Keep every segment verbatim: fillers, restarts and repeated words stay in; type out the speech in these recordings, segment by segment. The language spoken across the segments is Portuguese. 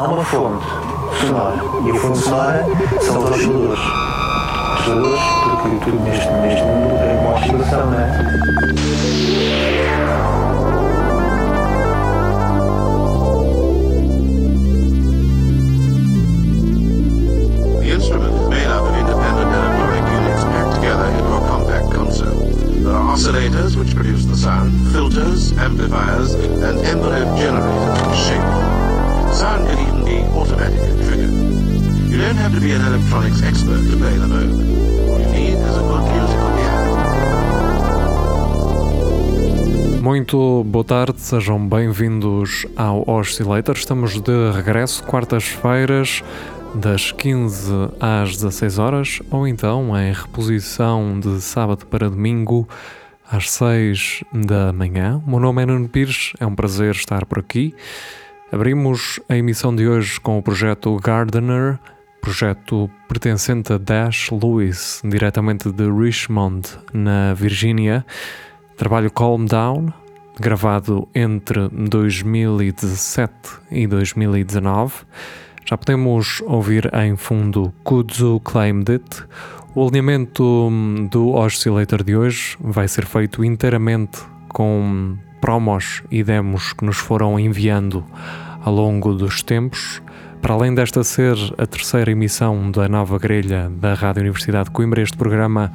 Há uma fonte sonora. E a fonte sonora são os osciladores. Osciladores, porque tudo neste, neste mundo é uma oscilação, não é? Oscillators which produce the sound, filters, amplifiers, and envelope generators to shape. Sound can even be automatic and triggered. You don't have to be an electronics expert to play the mode. All you need is a good musical piano. Muito boa tarde, sejam bem-vindos ao Oscillator. Estamos de regresso quartas-feiras, das quinze às dezasseis horas, ou então em reposição de sábado para domingo às seis da manhã. O meu nome é Nuno Pires, é um prazer estar por aqui. Abrimos a emissão de hoje com o projeto Gardener, projeto pertencente a Dash Lewis, diretamente de Richmond, na Virgínia. Trabalho Calm Down, gravado entre dois mil e dezassete e dois mil e dezanove. Já podemos ouvir em fundo Kudzu Claimed It. O alinhamento do Oscillator de hoje vai ser feito inteiramente com promos e demos que nos foram enviando ao longo dos tempos. Para além desta ser a terceira emissão da nova grelha da Rádio Universidade de Coimbra, este programa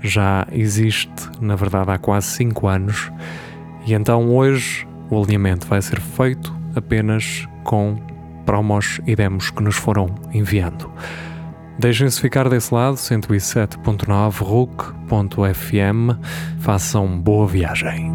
já existe, na verdade, há quase cinco anos. E então hoje o alinhamento vai ser feito apenas com promos e demos que nos foram enviando. Deixem-se ficar desse lado, cento e sete ponto nove rock ponto f m. Façam boa viagem.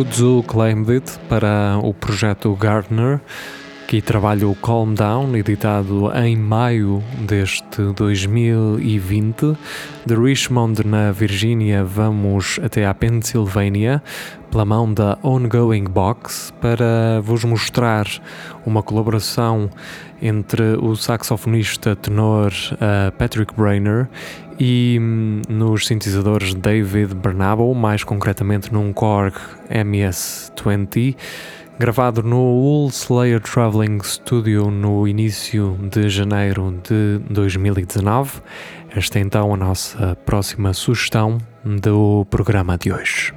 Kudzu Claimed It para o projeto Gardener, que trabalha o Calm Down, editado em maio deste dois mil e vinte. De Richmond, na Virgínia, vamos até à Pennsylvania, pela mão da Ongoing Box, para vos mostrar uma colaboração entre o saxofonista tenor uh, Patrick Brainer e hum, nos sintetizadores David Bernabo, mais concretamente num Korg M S vinte, gravado no Oscillator Traveling Studio no início de janeiro de dois mil e dezanove. Esta é então a nossa próxima sugestão do programa de hoje.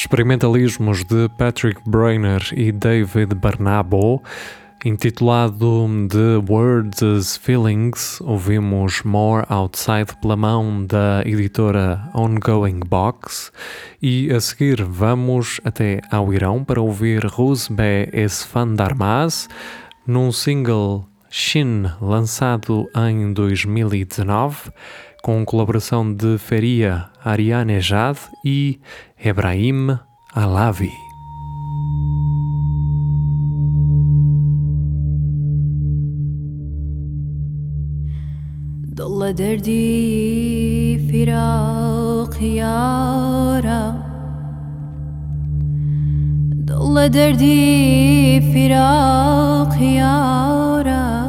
Experimentalismos de Patrick Brainer e David Bernabo, intitulado The Words as Feelings. Ouvimos More Outside pela mão da editora Ongoing Box e a seguir vamos até ao Irão para ouvir Ruzbeh Esfandarmaz num single Shin lançado em dois mil e dezanove com colaboração de Faria Arianejad e Ebrahim Alavi. ضل دردي فراق يا رب ضل دردي فراق يا رب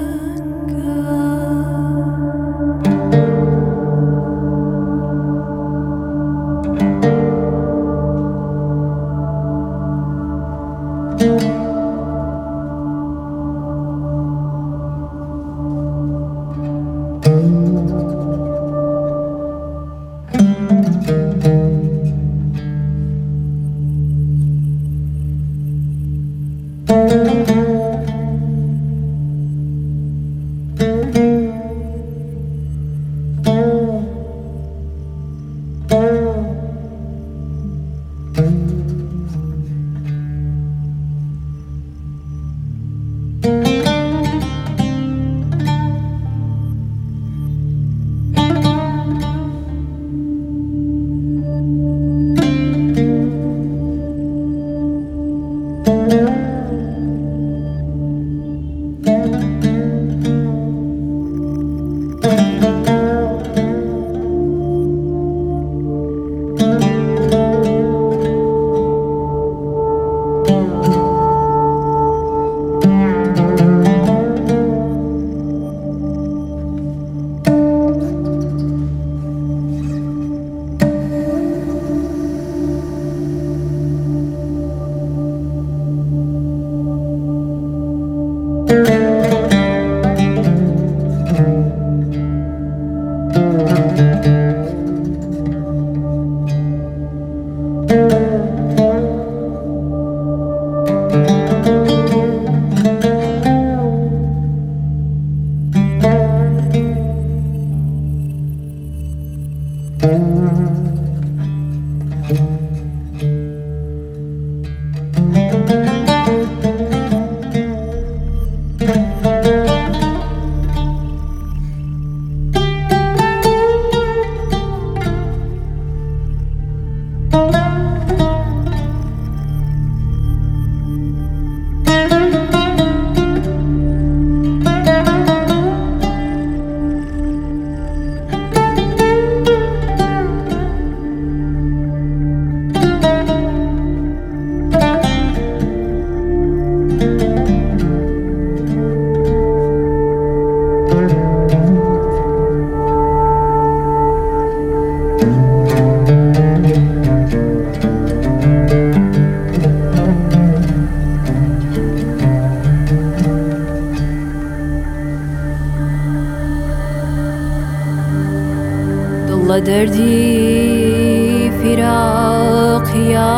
دردي فراق يا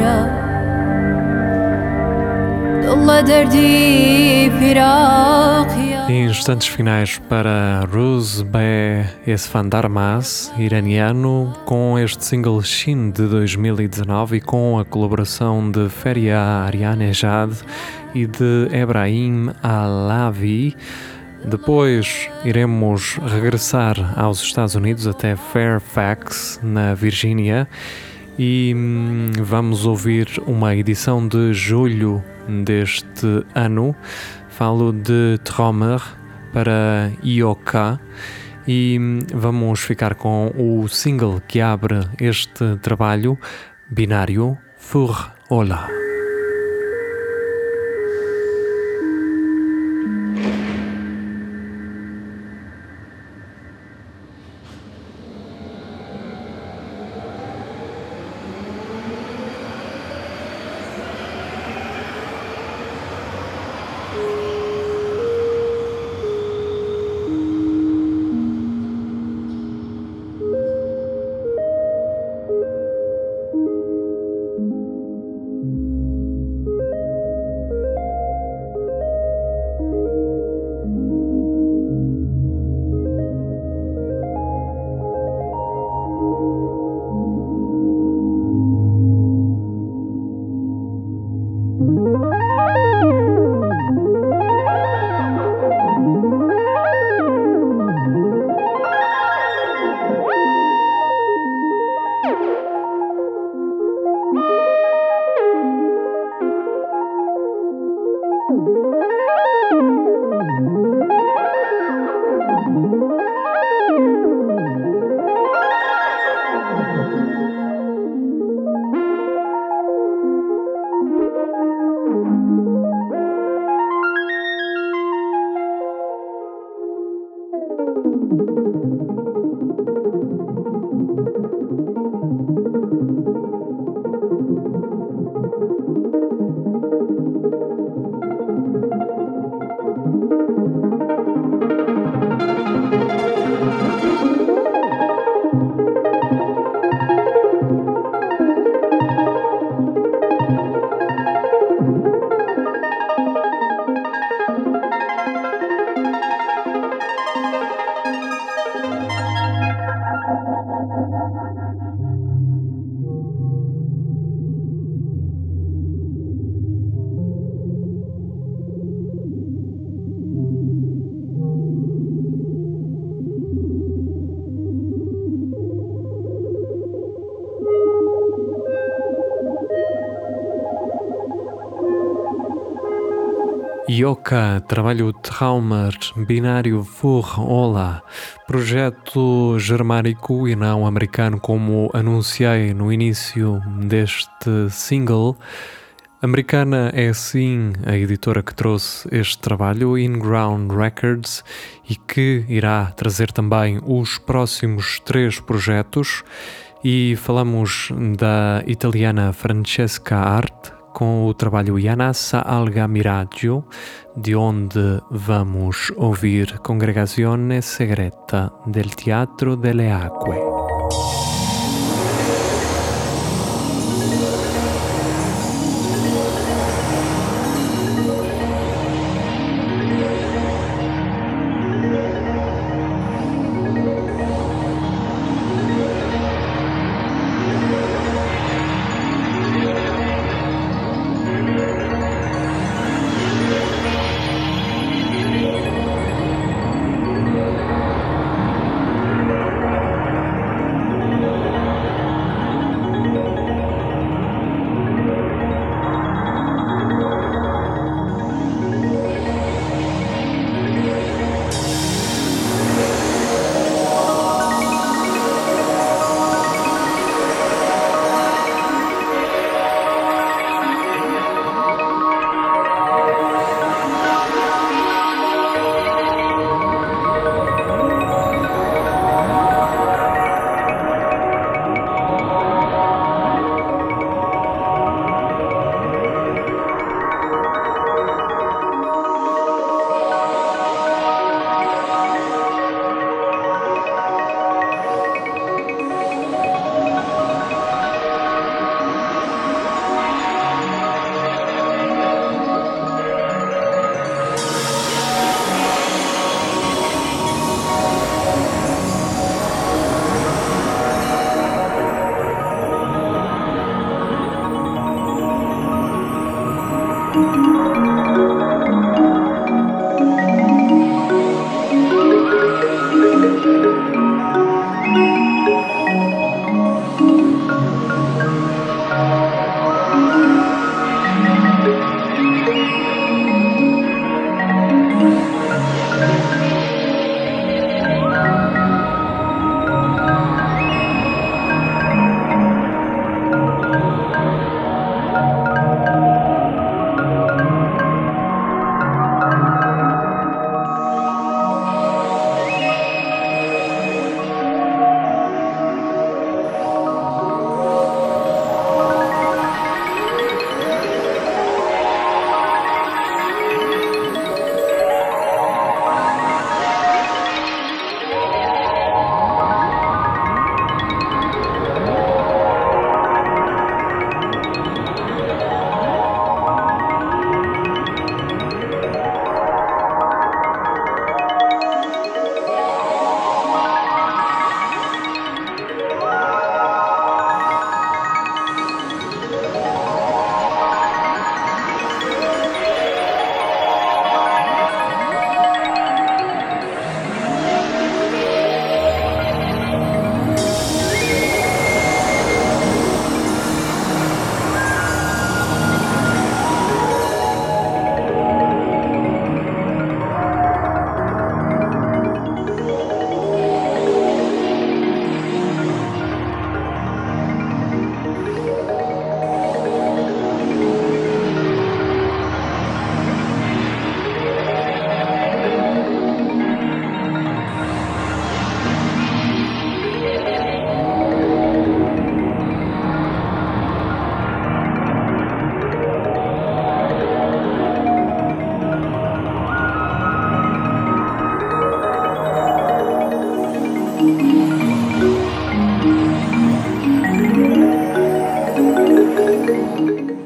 رب ضل دردي فراق يا instantes finais para Ruzbeh Esfandarmaz, iraniano, com este single Shin de dois mil e dezanove e com a colaboração de Faria Arianejad e de Ebrahim Alavi. Depois iremos regressar aos Estados Unidos, até Fairfax, na Virgínia, e hum, vamos ouvir uma edição de julho deste ano. Falo de Trommer para Ioka e vamos ficar com o single que abre este trabalho, Binário Fur Ola. Ioka, trabalho Traumer, Binário Fur Ola, projeto germânico e não americano, como anunciei no início deste single. Americana é sim a editora que trouxe este trabalho, In Ground Records, e que irá trazer também os próximos três projetos. E falamos da italiana Francesca Arte, com o trabalho Yanasa Alga Miraggio, de onde vamos ouvir Congregazione Segreta del Teatro delle Acque.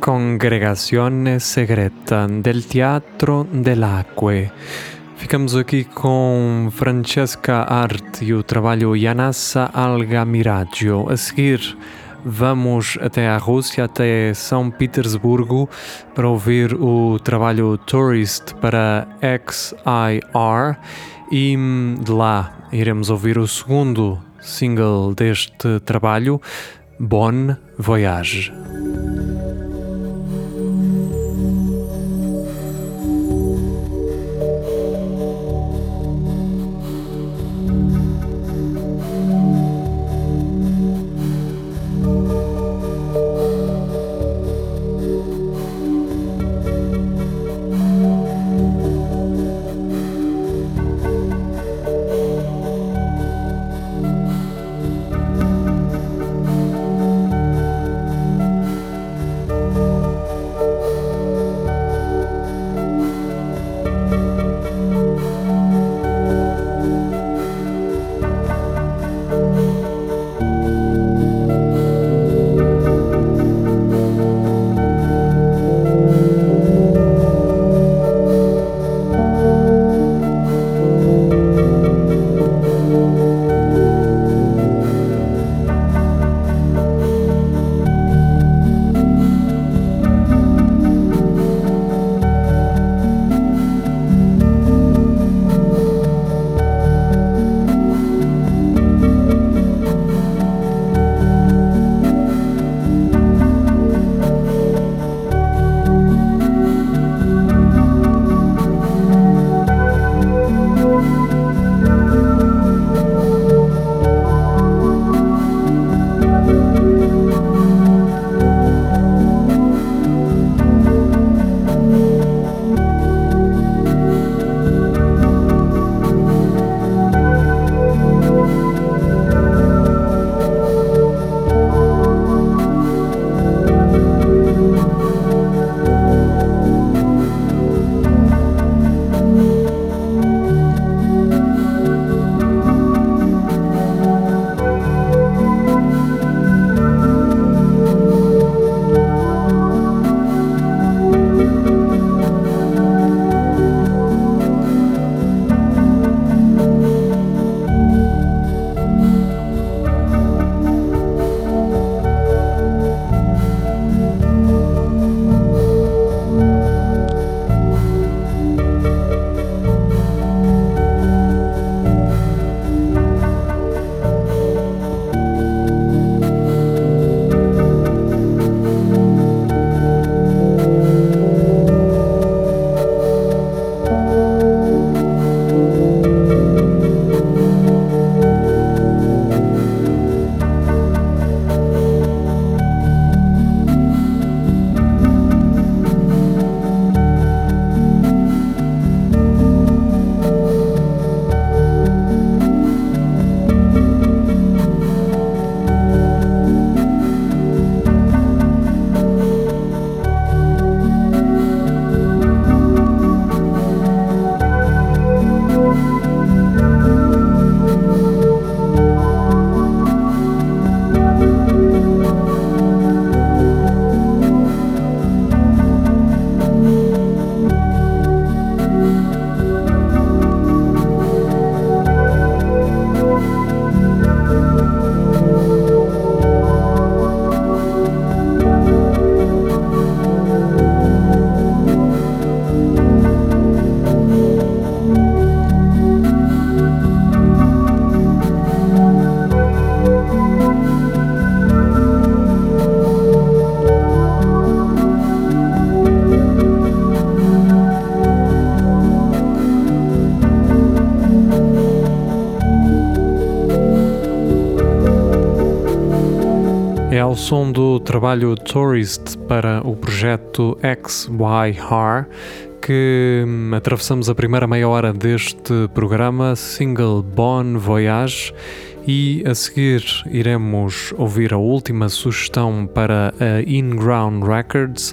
Congregazione Segreta del Teatro dell'Acque. Ficamos aqui com Francesca Arte e o trabalho Yanassa Alga Miraggio. A seguir vamos até a Rússia, até São Petersburgo, para ouvir o trabalho Tourist para X I R e de lá iremos ouvir o segundo single deste trabalho, Bon Voyage. ao som do trabalho Tourist para o projeto X Y R, que atravessamos a primeira meia hora deste programa, single Bon Voyage, e a seguir iremos ouvir a última sugestão para a In Ground Records.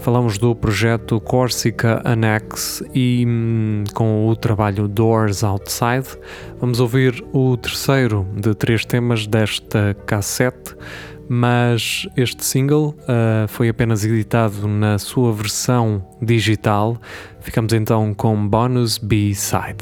Falamos do projeto Corsica Annex e hum, com o trabalho Doors Outside. Vamos ouvir o terceiro de três temas desta cassete, mas este single uh, foi apenas editado na sua versão digital. Ficamos então com Bonus B-Side.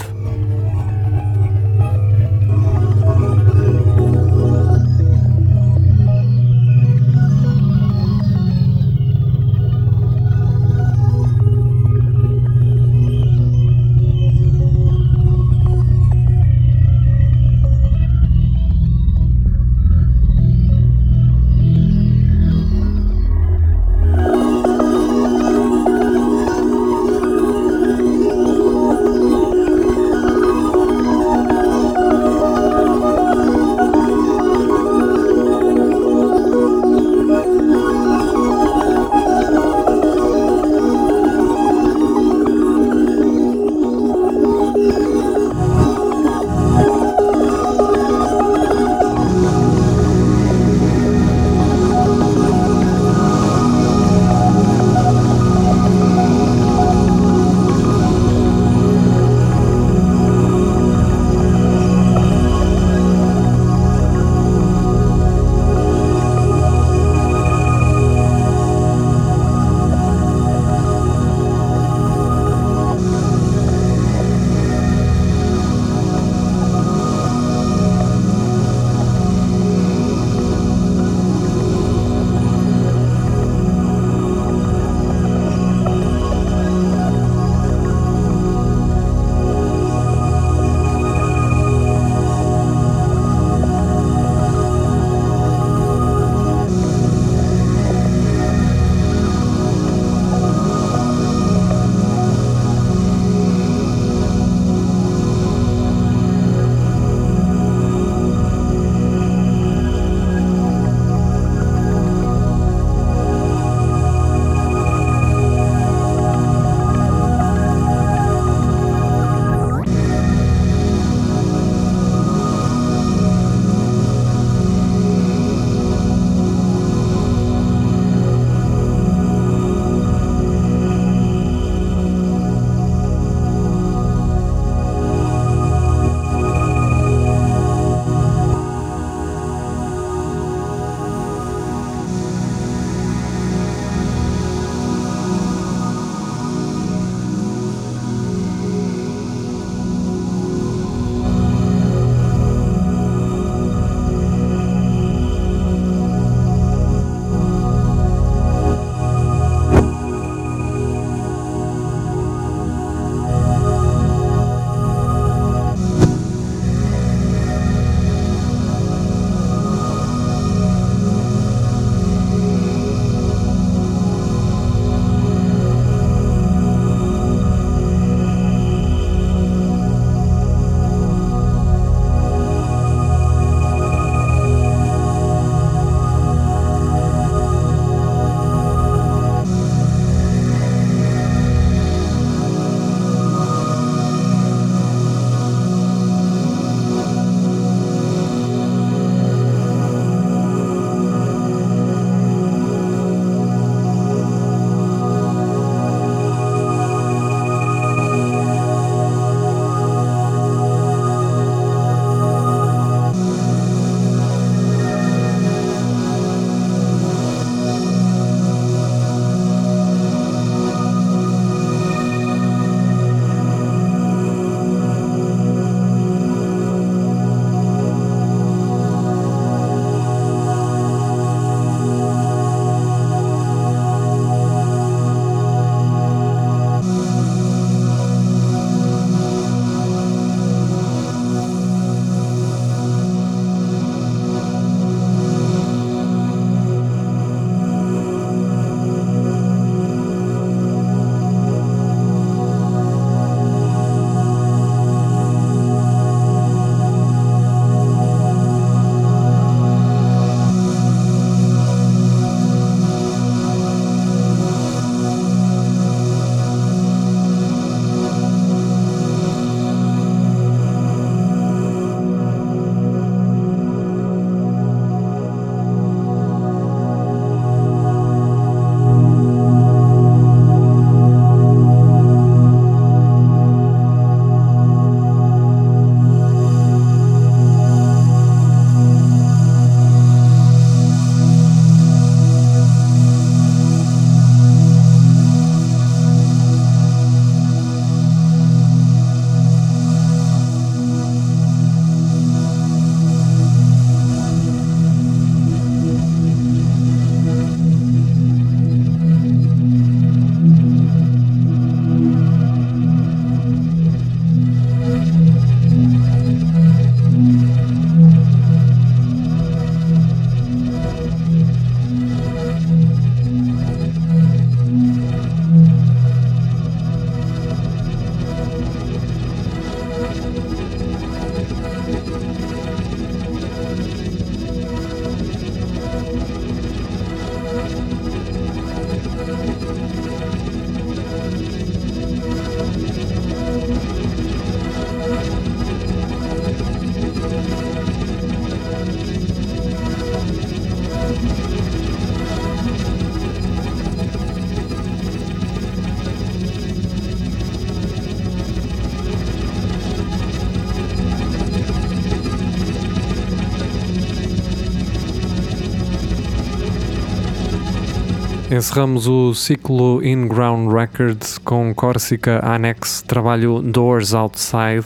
Encerramos o ciclo In Ground Records com Corsica Annex, trabalho Doors Outside,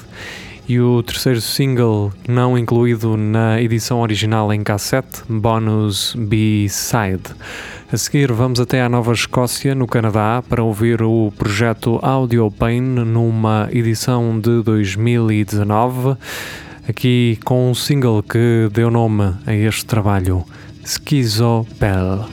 e o terceiro single não incluído na edição original em cassete, Bonus B-Side. A seguir vamos até à Nova Escócia, no Canadá, para ouvir o projeto Audio Pain numa edição de dois mil e dezanove, aqui com um single que deu nome a este trabalho, Schizopel.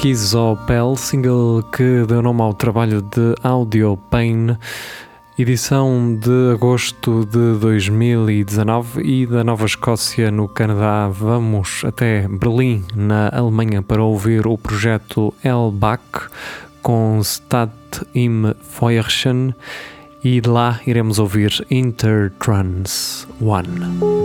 Schizopel, single que deu nome ao trabalho de Audio Pain, edição de agosto de dois mil e dezanove, e da Nova Escócia, no Canadá, vamos até Berlim, na Alemanha, para ouvir o projeto Elbach com Stadt im Feuerchen, e de lá iremos ouvir Intertrans um.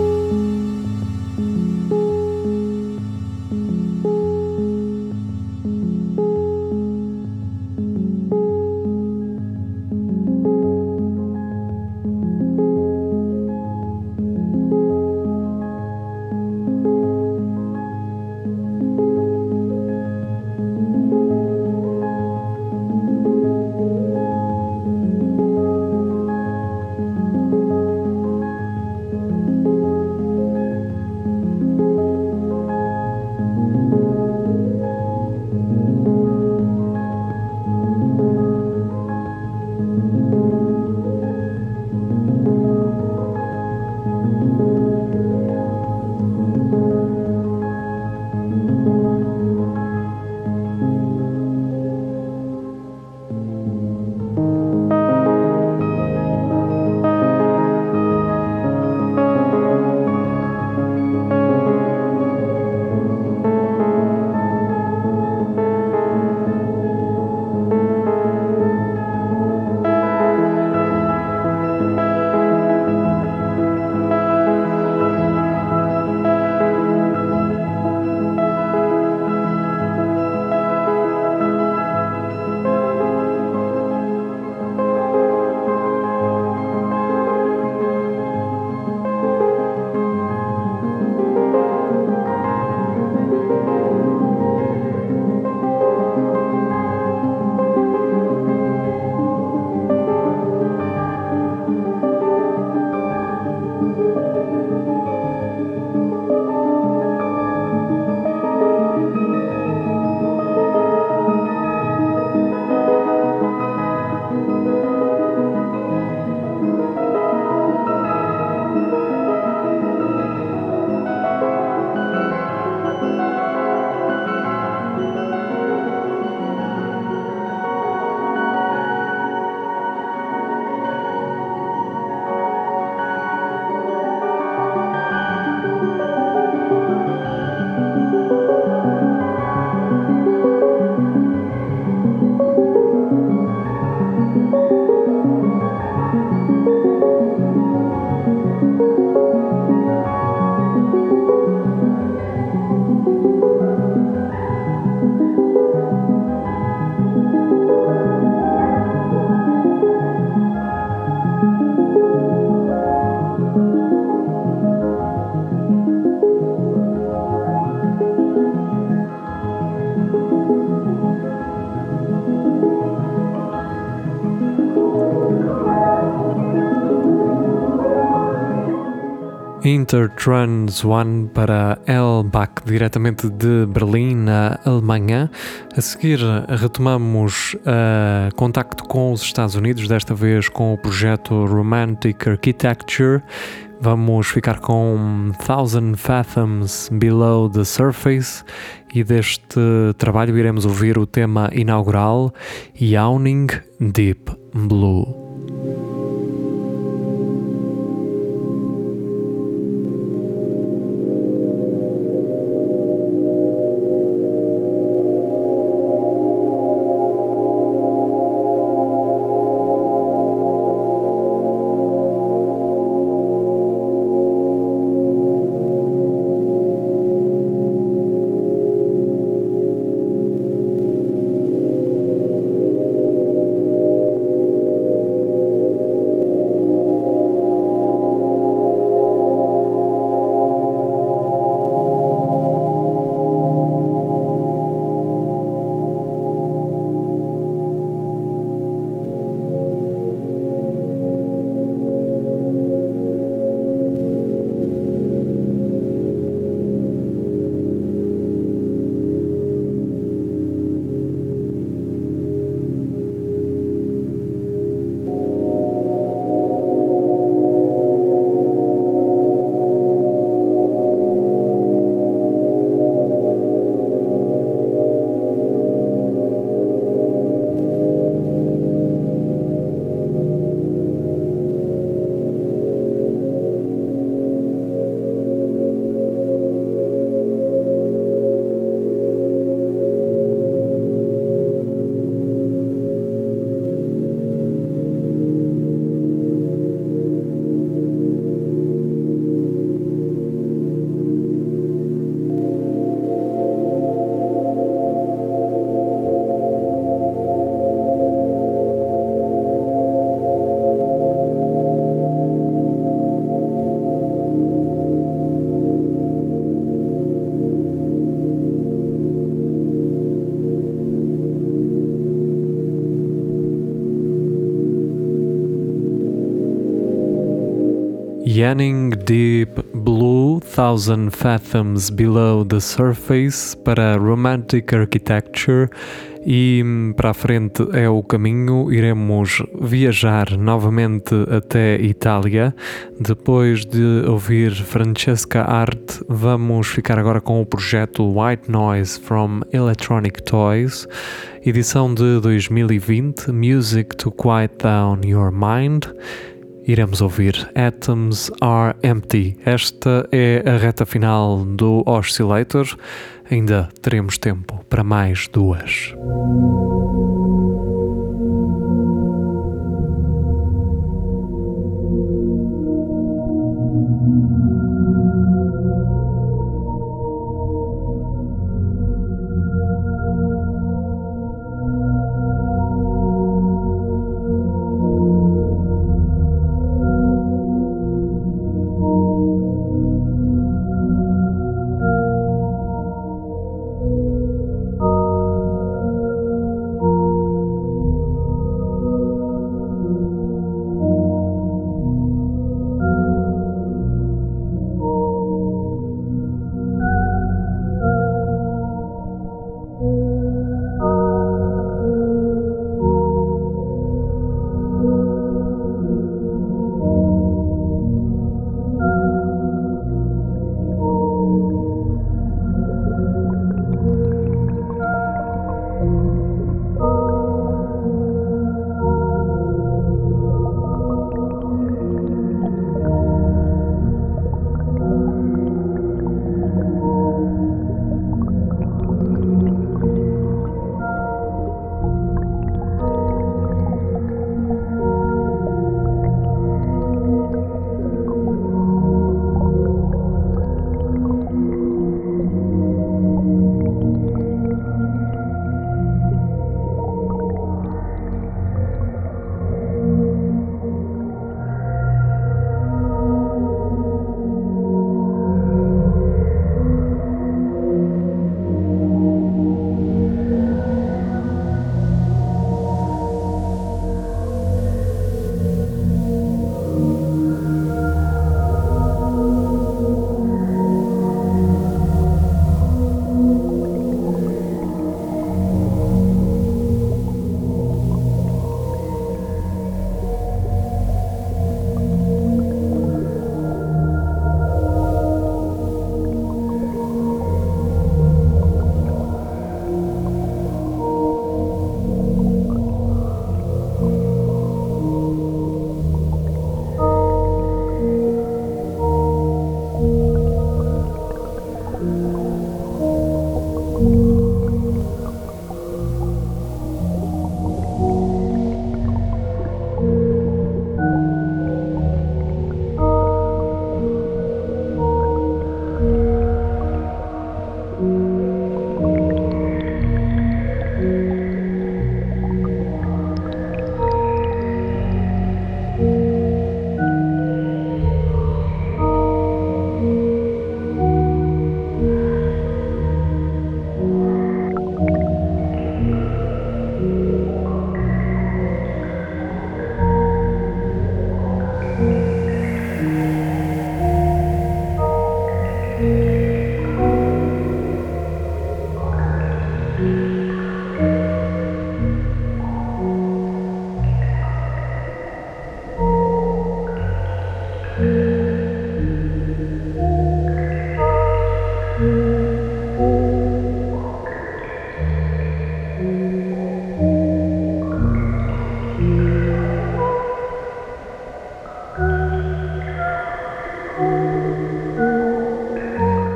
Intertrans One para Elbach, diretamente de Berlim, na Alemanha. A seguir retomamos uh, contacto com os Estados Unidos, desta vez com o projeto Romantic Architecture. Vamos ficar com Thousand Fathoms Below the Surface e deste trabalho iremos ouvir o tema inaugural Yawning Deep Blue. Yawning Deep Blue, Thousand Fathoms Below the Surface para Romantic Architecture. E para a frente é o caminho, iremos viajar novamente até Itália. Depois de ouvir Francesca Arte, vamos ficar agora com o projeto White Noise from Electronic Toys, edição de dois mil e vinte, Music to Quiet Down Your Mind. Iremos ouvir Atoms Are Empty. Esta é a reta final do Oscillator. Ainda teremos tempo para mais duas.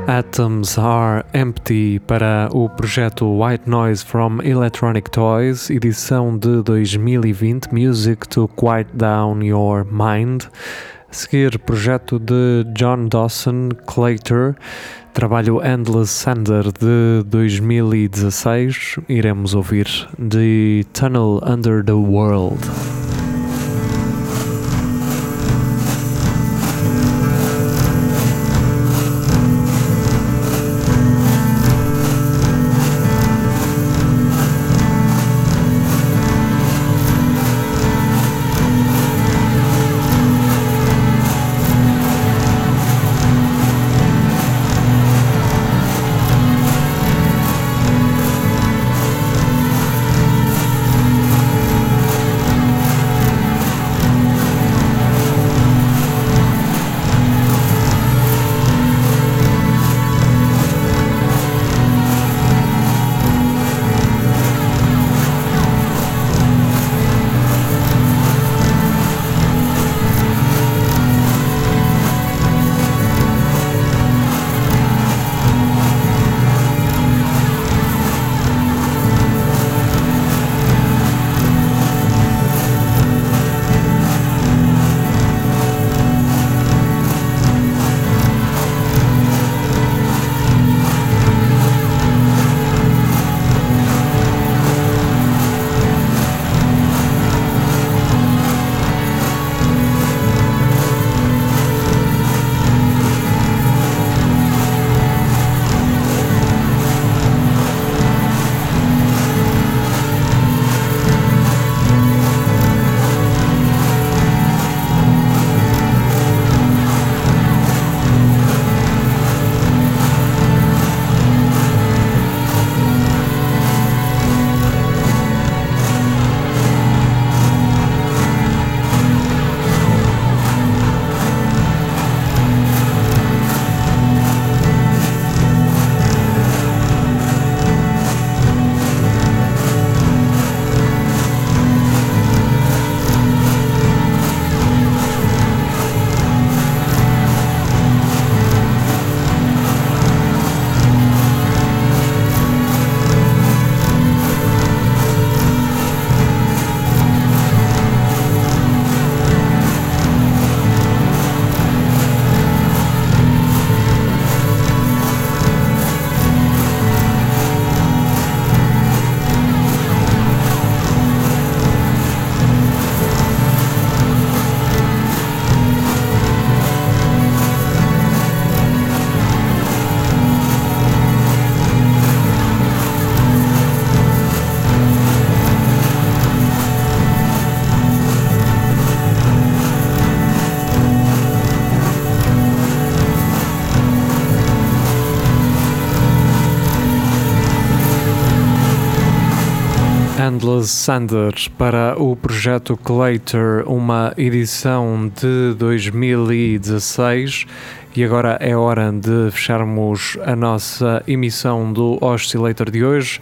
Atoms Are Empty para o projeto White Noise from Electronic Toys, edição de dois mil e vinte, Music to Quiet Down Your Mind. A seguir, projeto de John Dawson, Clater, trabalho Endless Thunder de dois mil e dezasseis. Iremos ouvir The Tunnel Under the World. Endless Thunder para o projeto Clater, uma edição de dois mil e dezasseis, e agora é hora de fecharmos a nossa emissão do Oscillator de hoje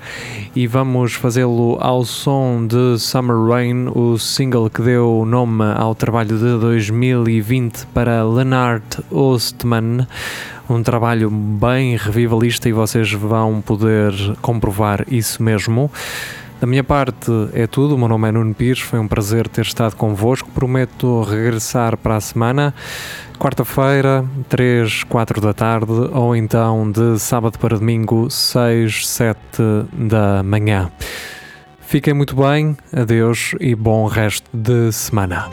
e vamos fazê-lo ao som de Summer Rain, o single que deu nome ao trabalho de dois mil e vinte para Leonard Oostman. Um trabalho bem revivalista e vocês vão poder comprovar isso mesmo. Da minha parte é tudo, o meu nome é Nuno Pires, foi um prazer ter estado convosco, prometo regressar para a semana, quarta-feira, três, quatro da tarde, ou então de sábado para domingo, seis, sete da manhã. Fiquem muito bem, adeus e bom resto de semana.